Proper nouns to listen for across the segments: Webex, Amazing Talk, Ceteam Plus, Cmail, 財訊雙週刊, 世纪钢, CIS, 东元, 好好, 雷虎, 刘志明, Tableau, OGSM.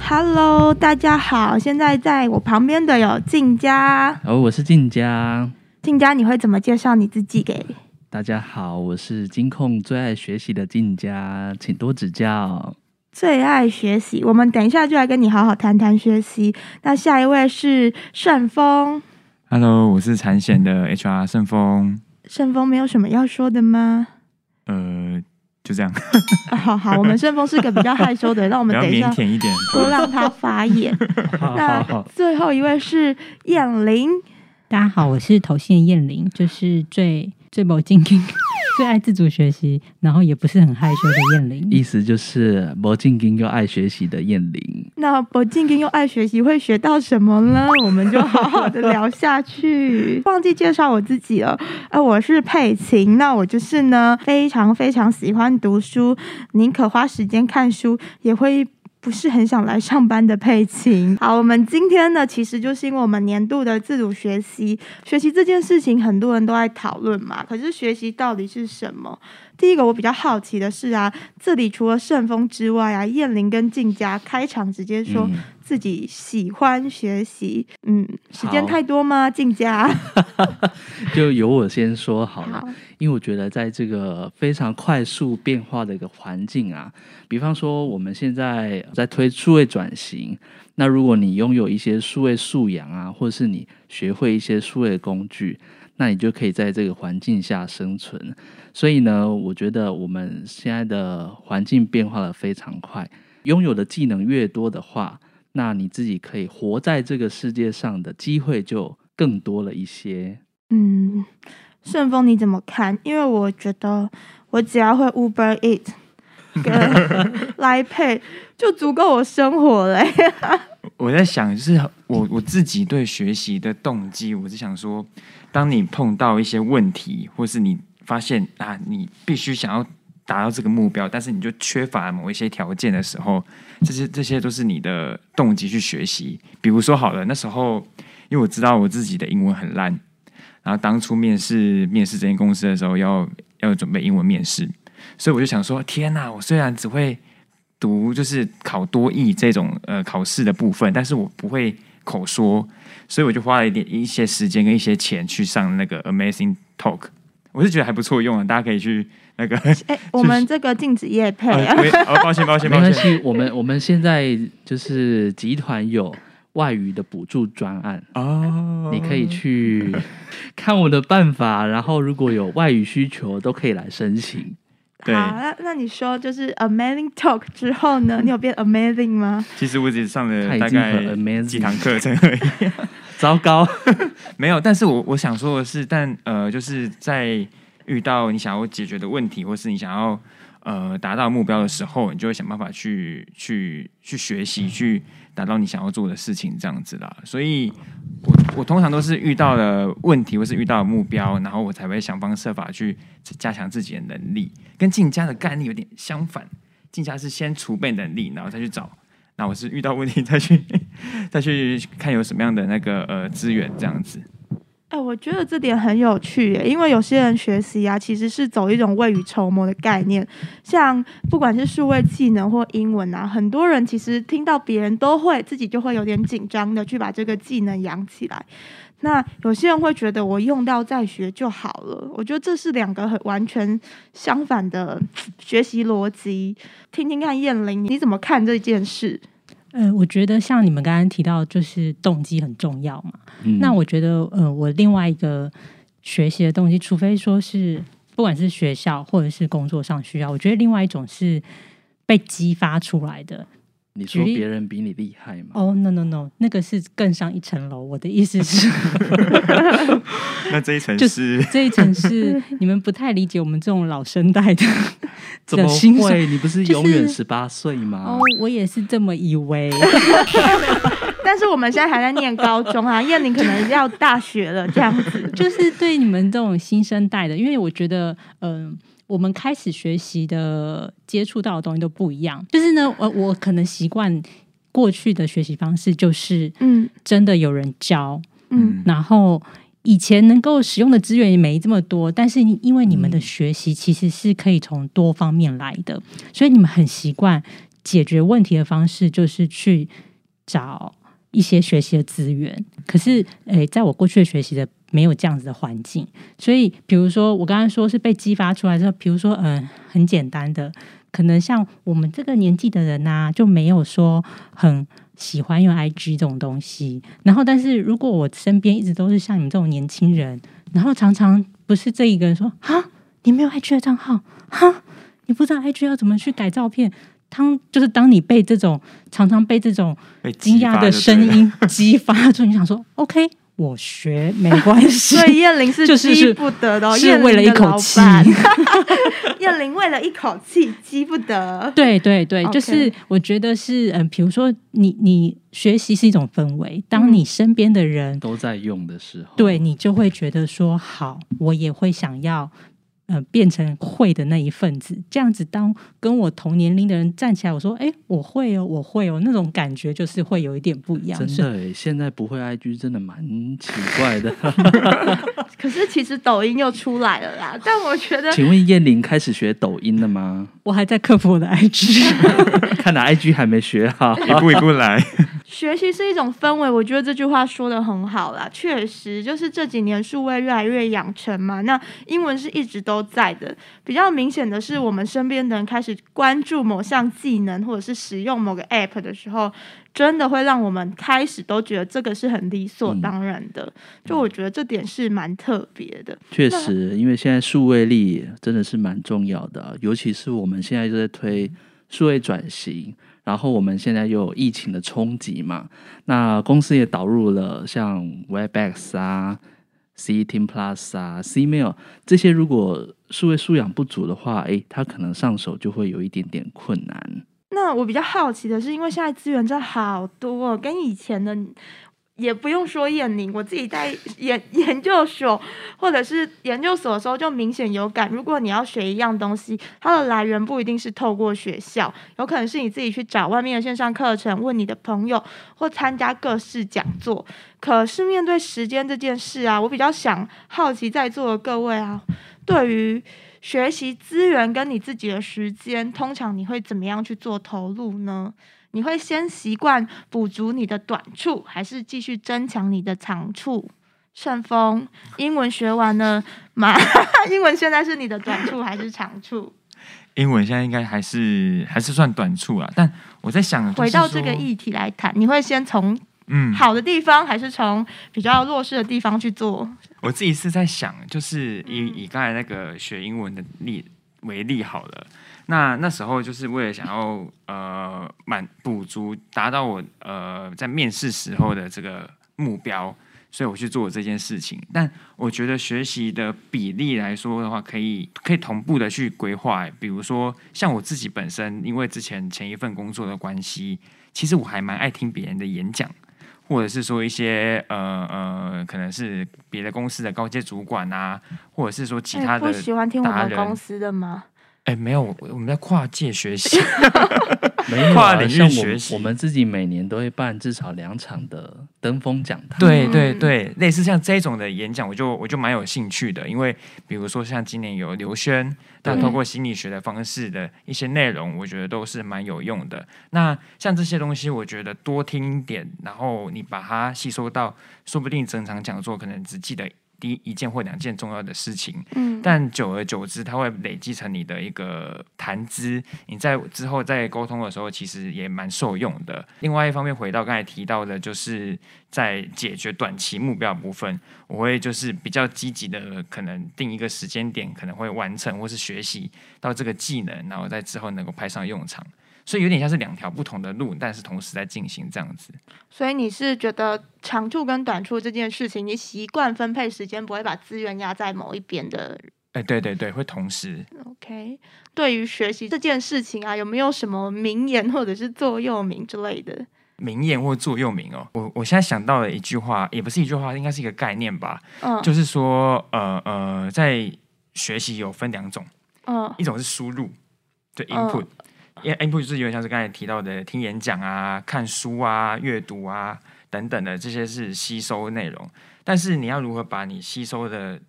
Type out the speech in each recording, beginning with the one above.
Hello， 大家好，现在在我旁边的有静佳。我是静佳。静佳，你会怎么介绍你自己给？大家好，我是金控最爱学习的静佳，请多指教。最爱学习，我们等一下就来跟你好好谈谈学习。那下一位是盛峰。Hello， 我是产险的 HR 盛峰。盛峰没有什么要说的吗？就这样。好，我们盛峰是个比较害羞的人，那我们等一下多让他发言。那最后一位是燕玲。大家好，我是头线燕玲，就是最没精进、最爱自主学习，然后也不是很害羞的燕玲。意思就是没精进又爱学习的燕玲。那没精进又爱学习会学到什么呢？我们就好好的聊下去。忘记介绍我自己了，我是佩琴。那我就是呢，非常非常喜欢读书，宁可花时间看书，也会不是很想来上班的佩琴。好，我们今天呢，其实就是因为我们年度的自主学习，学习这件事情很多人都在讨论嘛，可是学习到底是什么？第一个我比较好奇的是啊，这里除了盛峰之外啊，燕玲跟静佳开场直接说自己喜欢学习，时间太多吗？静佳就由我先说好了。好，因为我觉得在这个非常快速变化的一个环境啊，比方说我们现在在推数位转型，那如果你拥有一些数位素养啊，或者是你学会一些数位工具，那你就可以在这个环境下生存。所以呢，我觉得我们现在的环境变化的非常快，拥有的技能越多的话，那你自己可以活在这个世界上的机会就更多了一些。盛峰你怎么看？因为我觉得我只要会 Uber Eats 跟 Line Pay 就足够我生活了。我在想就是我自己对学习的动机，我是想说当你碰到一些问题，或是你发现啊，你必须想要达到这个目标，但是你就缺乏某一些条件的时候，这些都是你的动机去学习。比如说好了，那时候因为我知道我自己的英文很烂，然后当初面试这间公司的时候要准备英文面试，所以我就想说，天哪！我虽然只会读就是考多益这种考试的部分，但是我不会口说，所以我就花了一些时间跟一些钱去上那个 Amazing Talk， 我是觉得还不错用啊，大家可以去那个。我们这个禁止业配啊！抱歉，没关系，我们现在就是集团有外语的补助专案哦，你可以去看我的办法，然后如果有外语需求都可以来申请。对，好，那你说就是 Amazing Talk 之后呢，你有变 Amazing 吗？其实我只上了大概几堂课程而已。糟糕。没有，但是我想说的是，但就是在遇到你想要解决的问题，或是你想要达到目标的时候，你就会想办法去学习，去达到你想要做的事情，这样子啦。所以我通常都是遇到了问题或是遇到了目标，然后我才会想方设法去加强自己的能力，跟静佳的概念有点相反。静佳是先储备能力，然后再去找，那我是遇到问题再去看有什么样的那个资源，这样子。我觉得这点很有趣耶，因为有些人学习啊，其实是走一种未雨绸缪的概念，像不管是数位技能或英文啊，很多人其实听到别人都会，自己就会有点紧张的去把这个技能养起来。那有些人会觉得我用到再学就好了，我觉得这是两个很完全相反的学习逻辑。听听看燕玲，你怎么看这件事？我觉得像你们刚刚提到就是动机很重要嘛，那我觉得我另外一个学习的动机，除非说是不管是学校或者是工作上需要，我觉得另外一种是被激发出来的。你说别人比你厉害吗？No， 那个是更上一层楼。我的意思是那这一层是你们不太理解我们这种老生代的。怎么会？你不是永远18岁吗？我也是这么以为。但是我们现在还在念高中啊，燕玲可能要大学了，这样子。就是对你们这种新生代的，因为我觉得我们开始学习的接触到的东西都不一样。就是呢，我可能习惯过去的学习方式，就是真的有人教，然后以前能够使用的资源也没这么多，但是因为你们的学习其实是可以从多方面来的，所以你们很习惯解决问题的方式就是去找一些学习的资源。可是在我过去的学习的没有这样子的环境，所以比如说我刚刚说是被激发出来之后，比如说很简单的，可能像我们这个年纪的人啊，就没有说很喜欢用 IG 这种东西。然后但是如果我身边一直都是像你们这种年轻人，然后常常不是这一个人说啊，你没有 IG 的账号啊，你不知道 IG 要怎么去改照片，就是当你被这种常常被这种惊讶的声音激发就你想说 OK 我学没关系。所以彦霖是激不得的，是为了一口气。彦霖为了一口气激不得。对对对、okay. 就是我觉得是比如说你学习是一种氛围，当你身边的人都在用的时候，对，你就会觉得说好，我也会想要变成会的那一份子，这样子当跟我同年龄的人站起来我说哎、欸，我会哦我会哦，那种感觉就是会有一点不一样。真的耶，现在不会 IG 真的蛮奇怪的。可是其实抖音又出来了啦，但我觉得请问彦霖开始学抖音了吗？我还在克服我的 IG。看来 IG 还没学好。一步一步来。学习是一种氛围，我觉得这句话说得很好啦，确实就是这几年数位越来越养成嘛，那英文是一直都在的，比较明显的是我们身边的人开始关注某项技能或者是使用某个 app 的时候，真的会让我们开始都觉得这个是很理所当然的、就我觉得这点是蛮特别的。确实，因为现在数位力真的是蛮重要的、尤其是我们现在就在推数位转型，然后我们现在又有疫情的冲击嘛，那公司也导入了像 Webex 啊、Ceteam Plus 啊、Cmail 这些，如果数位素养不足的话，它可能上手就会有一点点困难。那我比较好奇的是，因为现在资源真的好多，跟以前的也不用说彦霖，我自己在 研究所或者是研究所的时候就明显有感，如果你要学一样东西，它的来源不一定是透过学校，有可能是你自己去找外面的线上课程，问你的朋友或参加各式讲座。可是面对时间这件事啊，我比较想好奇在座的各位啊，对于学习资源跟你自己的时间，通常你会怎么样去做投入呢？你会先习惯补足你的短处，还是继续增强你的长处？盛峰，英文学完了吗？英文现在是你的短处还是长处？英文现在应该还是算短处啦，但我在想就是说，回到这个议题来谈，你会先从好的地方还是从比较弱势的地方去做？我自己是在想，就是以刚才那个学英文的为例好了，那时候就是为了想要补足达到我在面试时候的这个目标，所以我去做这件事情。但我觉得学习的比例来说的话，可以同步的去规划。比如说像我自己本身，因为之前前一份工作的关系，其实我还蛮爱听别人的演讲，或者是说一些可能是别的公司的高阶主管啊，或者是说其他的达人。不喜欢听我们公司的吗？没有，我们在跨界学习。没有、跨领域学习。我们自己每年都会办至少2场的登峰讲堂。对对对，类似像这种的演讲，我就蛮有兴趣的，因为比如说像今年有刘轩，那透过心理学的方式的一些内容，我觉得都是蛮有用的。那像这些东西，我觉得多听一点，然后你把它吸收到，说不定整场讲座可能只记得一件或2件重要的事情，但久而久之它会累积成你的一个谈资，你在之后在沟通的时候其实也蛮受用的。另外一方面，回到刚才提到的，就是在解决短期目标部分，我会就是比较积极的，可能定一个时间点可能会完成或是学习到这个技能，然后在之后能够派上用场。所以有点像是2条不同的路，但是同时在进行这样子。所以你是觉得长处跟短处这件事情，你习惯分配时间，不会把资源压在某一边的。对对对，会同时。OK， 对于学习这件事情啊，有没有什么名言或者是座右铭之类的？名言或座右铭哦，我现在想到了一句话，也不是一句话，应该是一个概念吧。就是说，在学习有分2种，一种是输入，对 input。input 就是有点像是刚才提到的听演讲啊、看书啊、阅读啊等等的，这些是吸收内容。但是你要如何把你吸收的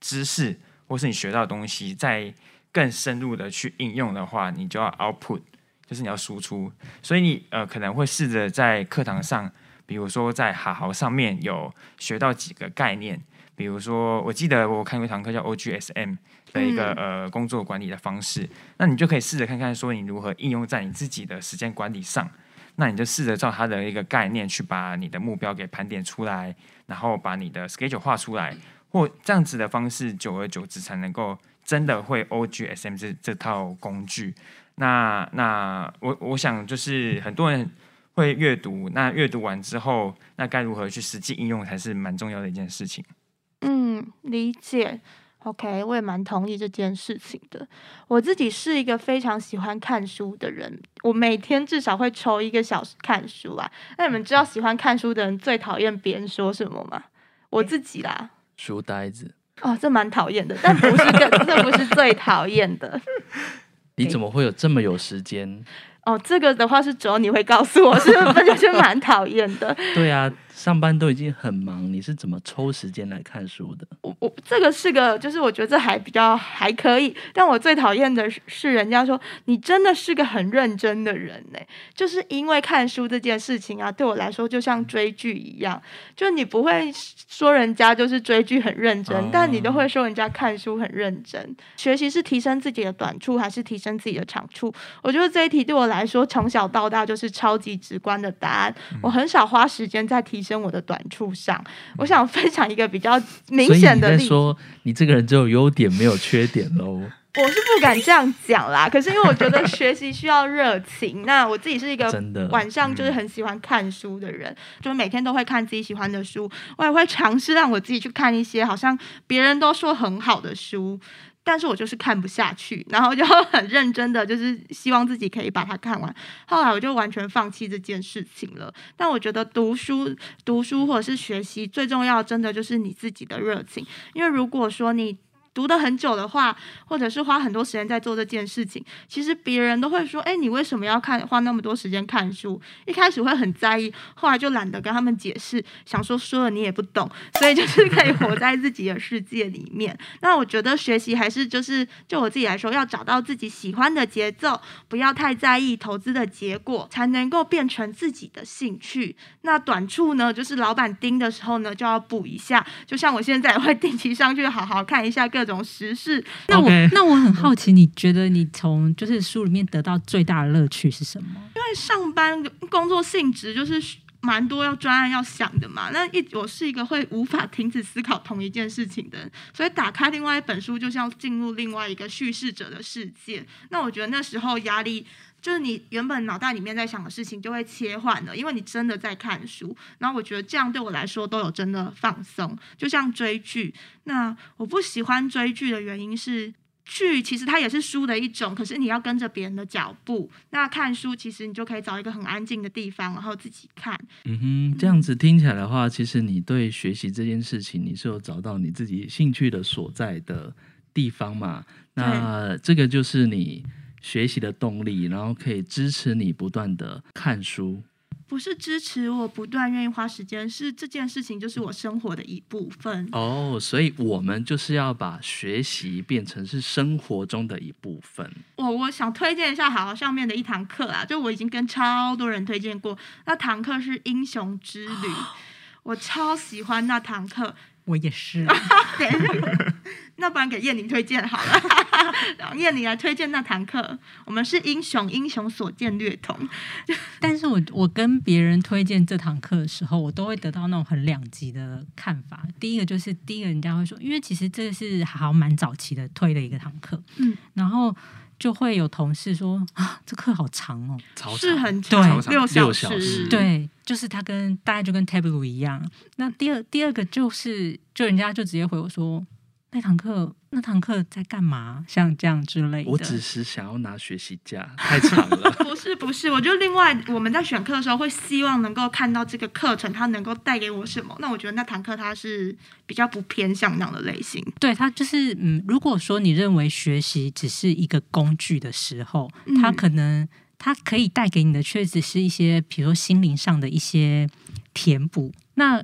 知识或是你学到的东西再更深入的去应用的话，你就要 output， 就是你要输出。所以你可能会试着在课堂上，比如说在好好上面有学到几个概念，比如说我记得我看过一堂课叫 OGSM 的一个、工作管理的方式，那你就可以试着看看说你如何应用在你自己的时间管理上。那你就试着照它的一个概念去把你的目标给盘点出来，然后把你的 schedule 画出来，或这样子的方式，久而久之才能够真的会 OGSM 这套工具。那 我想就是很多人会阅读，那阅读完之后，那该如何去实际应用才是蛮重要的一件事情。嗯，理解。OK， 我也蛮同意这件事情的。我自己是一个非常喜欢看书的人，我每天至少会抽1个小时看书啦。那你们知道喜欢看书的人最讨厌别人说什么吗？我自己啦，书呆子。哦，这蛮讨厌的，但不是这不是最讨厌的。你怎么会有这么有时间？哦，这个的话是只有你会告诉我，是本来就蛮讨厌的。对啊，上班都已经很忙，你是怎么抽时间来看书的？我这个是个，就是我觉得这还可以，但我最讨厌的是人家说你真的是个很认真的人呢。就是因为看书这件事情啊，对我来说就像追剧一样，就你不会说人家就是追剧很认真，但你都会说人家看书很认真。学习是提升自己的短处还是提升自己的长处？我觉得这一题对我来说从小到大就是超级直观的答案。我很少花时间在提升我的短处上。我想分享一个比较明显的例子。所以你在说你这个人只有优点没有缺点咯？我是不敢这样讲啦，可是因为我觉得学习需要热情。那我自己是一个晚上就是很喜欢看书的人，就是每天都会看自己喜欢的书，我也会尝试让我自己去看一些好像别人都说很好的书，但是我就是看不下去，然后就很认真的就是希望自己可以把它看完。后来我就完全放弃这件事情了。但我觉得读书或者是学习最重要真的就是你自己的热情。因为如果说你读得很久的话，或者是花很多时间在做这件事情，其实别人都会说你为什么要花那么多时间看书。一开始会很在意，后来就懒得跟他们解释，想说了你也不懂，所以就是可以活在自己的世界里面。那我觉得学习还是就我自己来说，要找到自己喜欢的节奏，不要太在意投资的结果，才能够变成自己的兴趣。那短处呢，就是老板盯的时候呢就要补一下，就像我现在也会定期上去好好看一下各种时事。那我很好奇，你觉得你从就是书里面得到最大的乐趣是什么？因为上班工作性质就是蛮多要专案要想的嘛，那我是一个会无法停止思考同一件事情的人，所以打开另外一本书就像进入另外一个叙事者的世界。那我觉得那时候压力就是你原本脑袋里面在想的事情就会切换了，因为你真的在看书。然后我觉得这样对我来说都有真的放松，就像追剧。那我不喜欢追剧的原因是，剧其实它也是书的一种，可是你要跟着别人的脚步。那看书其实你就可以找一个很安静的地方，然后自己看。这样子听起来的话，其实你对学习这件事情你是有找到你自己兴趣的所在的地方嘛？那这个就是你学习的动力，然后可以支持你不断的看书。不是支持我不断愿意花时间，是这件事情就是我生活的一部分。所以我们就是要把学习变成是生活中的一部分。我想推荐一下好上面的一堂课啊，就我已经跟超多人推荐过，那堂课是英雄之旅。我超喜欢那堂课。我也是。那不然给燕宁推荐好了。让燕宁来推荐那堂课。我们是英雄，英雄所见略同。但是我跟别人推荐这堂课的时候，我都会得到那种很两极的看法。第一个人家会说，因为其实这是好蛮早期的推的一个堂课，然后就会有同事说这课好长哦，是很长，6小时。对，就是他跟大概就跟 Tableau 一样。那第二个就是，就人家就直接回我说，那堂课在干嘛？像这样之类的。我只是想要拿学习假，太长了。不是，我就另外我们在选课的时候会希望能够看到这个课程它能够带给我什么。那我觉得那堂课它是比较不偏向那样的类型。对，它就是如果说你认为学习只是一个工具的时候，它可以带给你的确实是一些，比如说心灵上的一些填补。那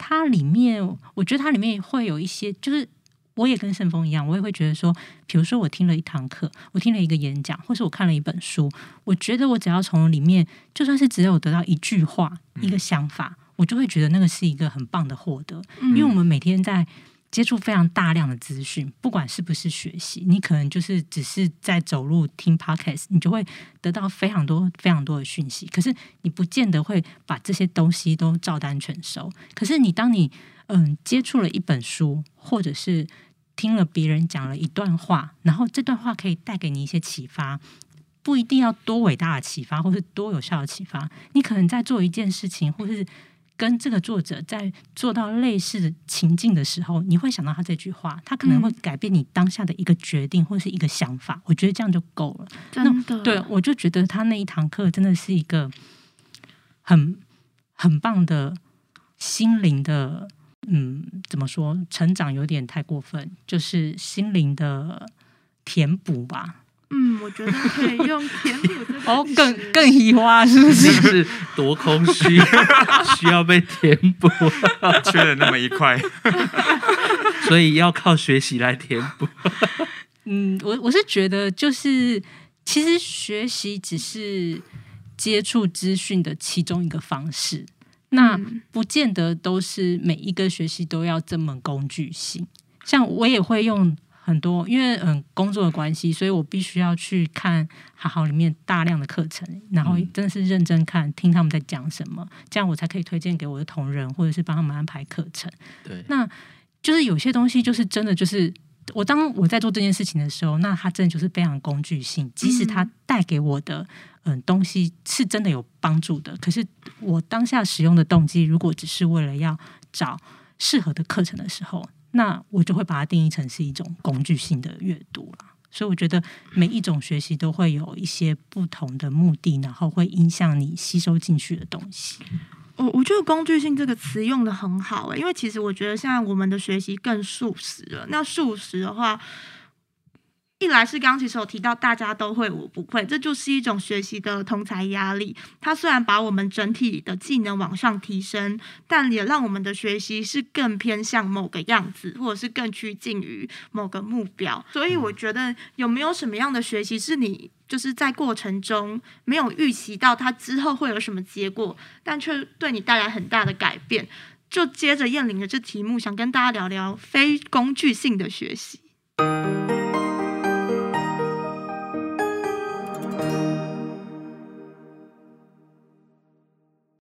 它里面我觉得它里面会有一些，就是我也跟盛峰一样，我也会觉得说，比如说我听了一堂课，我听了一个演讲，或是我看了一本书，我觉得我只要从里面就算是只有得到一句话、一个想法，我就会觉得那个是一个很棒的获得。因为我们每天在接触非常大量的资讯，不管是不是学习，你可能就是只是在走路听 podcast， 你就会得到非常多非常多的讯息，可是你不见得会把这些东西都照单全收。可是你当你接触了一本书，或者是听了别人讲了一段话，然后这段话可以带给你一些启发，不一定要多伟大的启发或是多有效的启发，你可能在做一件事情，或是跟这个作者在做到类似情境的时候，你会想到他这句话，他可能会改变你当下的一个决定或是一个想法，我觉得这样就够了。真的，对，我就觉得他那一堂课真的是一个很棒的心灵的怎么说，成长有点太过分，就是心灵的填补吧。我觉得可以用填补这个词哦，更移花是不是？是多空虚，需要被填补，缺了那么一块，所以要靠学习来填补。我是觉得就是，其实学习只是接触资讯的其中一个方式，那不见得都是每一个学习都要这么工具性。像我也会用。很多，因为工作的关系，所以我必须要去看好好里面大量的课程，然后真的是认真看，听他们在讲什么，这样我才可以推荐给我的同仁，或者是帮他们安排课程。对，那就是有些东西就是真的就是我当我在做这件事情的时候，那它真的就是非常工具性，即使它带给我的东西是真的有帮助的，可是我当下使用的动机如果只是为了要找适合的课程的时候，那我就会把它定义成是一种工具性的阅读啦。所以我觉得每一种学习都会有一些不同的目的，然后会影响你吸收进去的东西。我觉得工具性这个词用得很好因为其实我觉得现在我们的学习更速食了。那速食的话，一来是刚刚其实有提到大家都会我不会，这就是一种学习的同侪压力，它虽然把我们整体的技能往上提升，但也让我们的学习是更偏向某个样子，或者是更趋近于某个目标。所以我觉得有没有什么样的学习是你就是在过程中没有预期到它之后会有什么结果，但却对你带来很大的改变，就接着燕玲的这题目想跟大家聊聊非工具性的学习。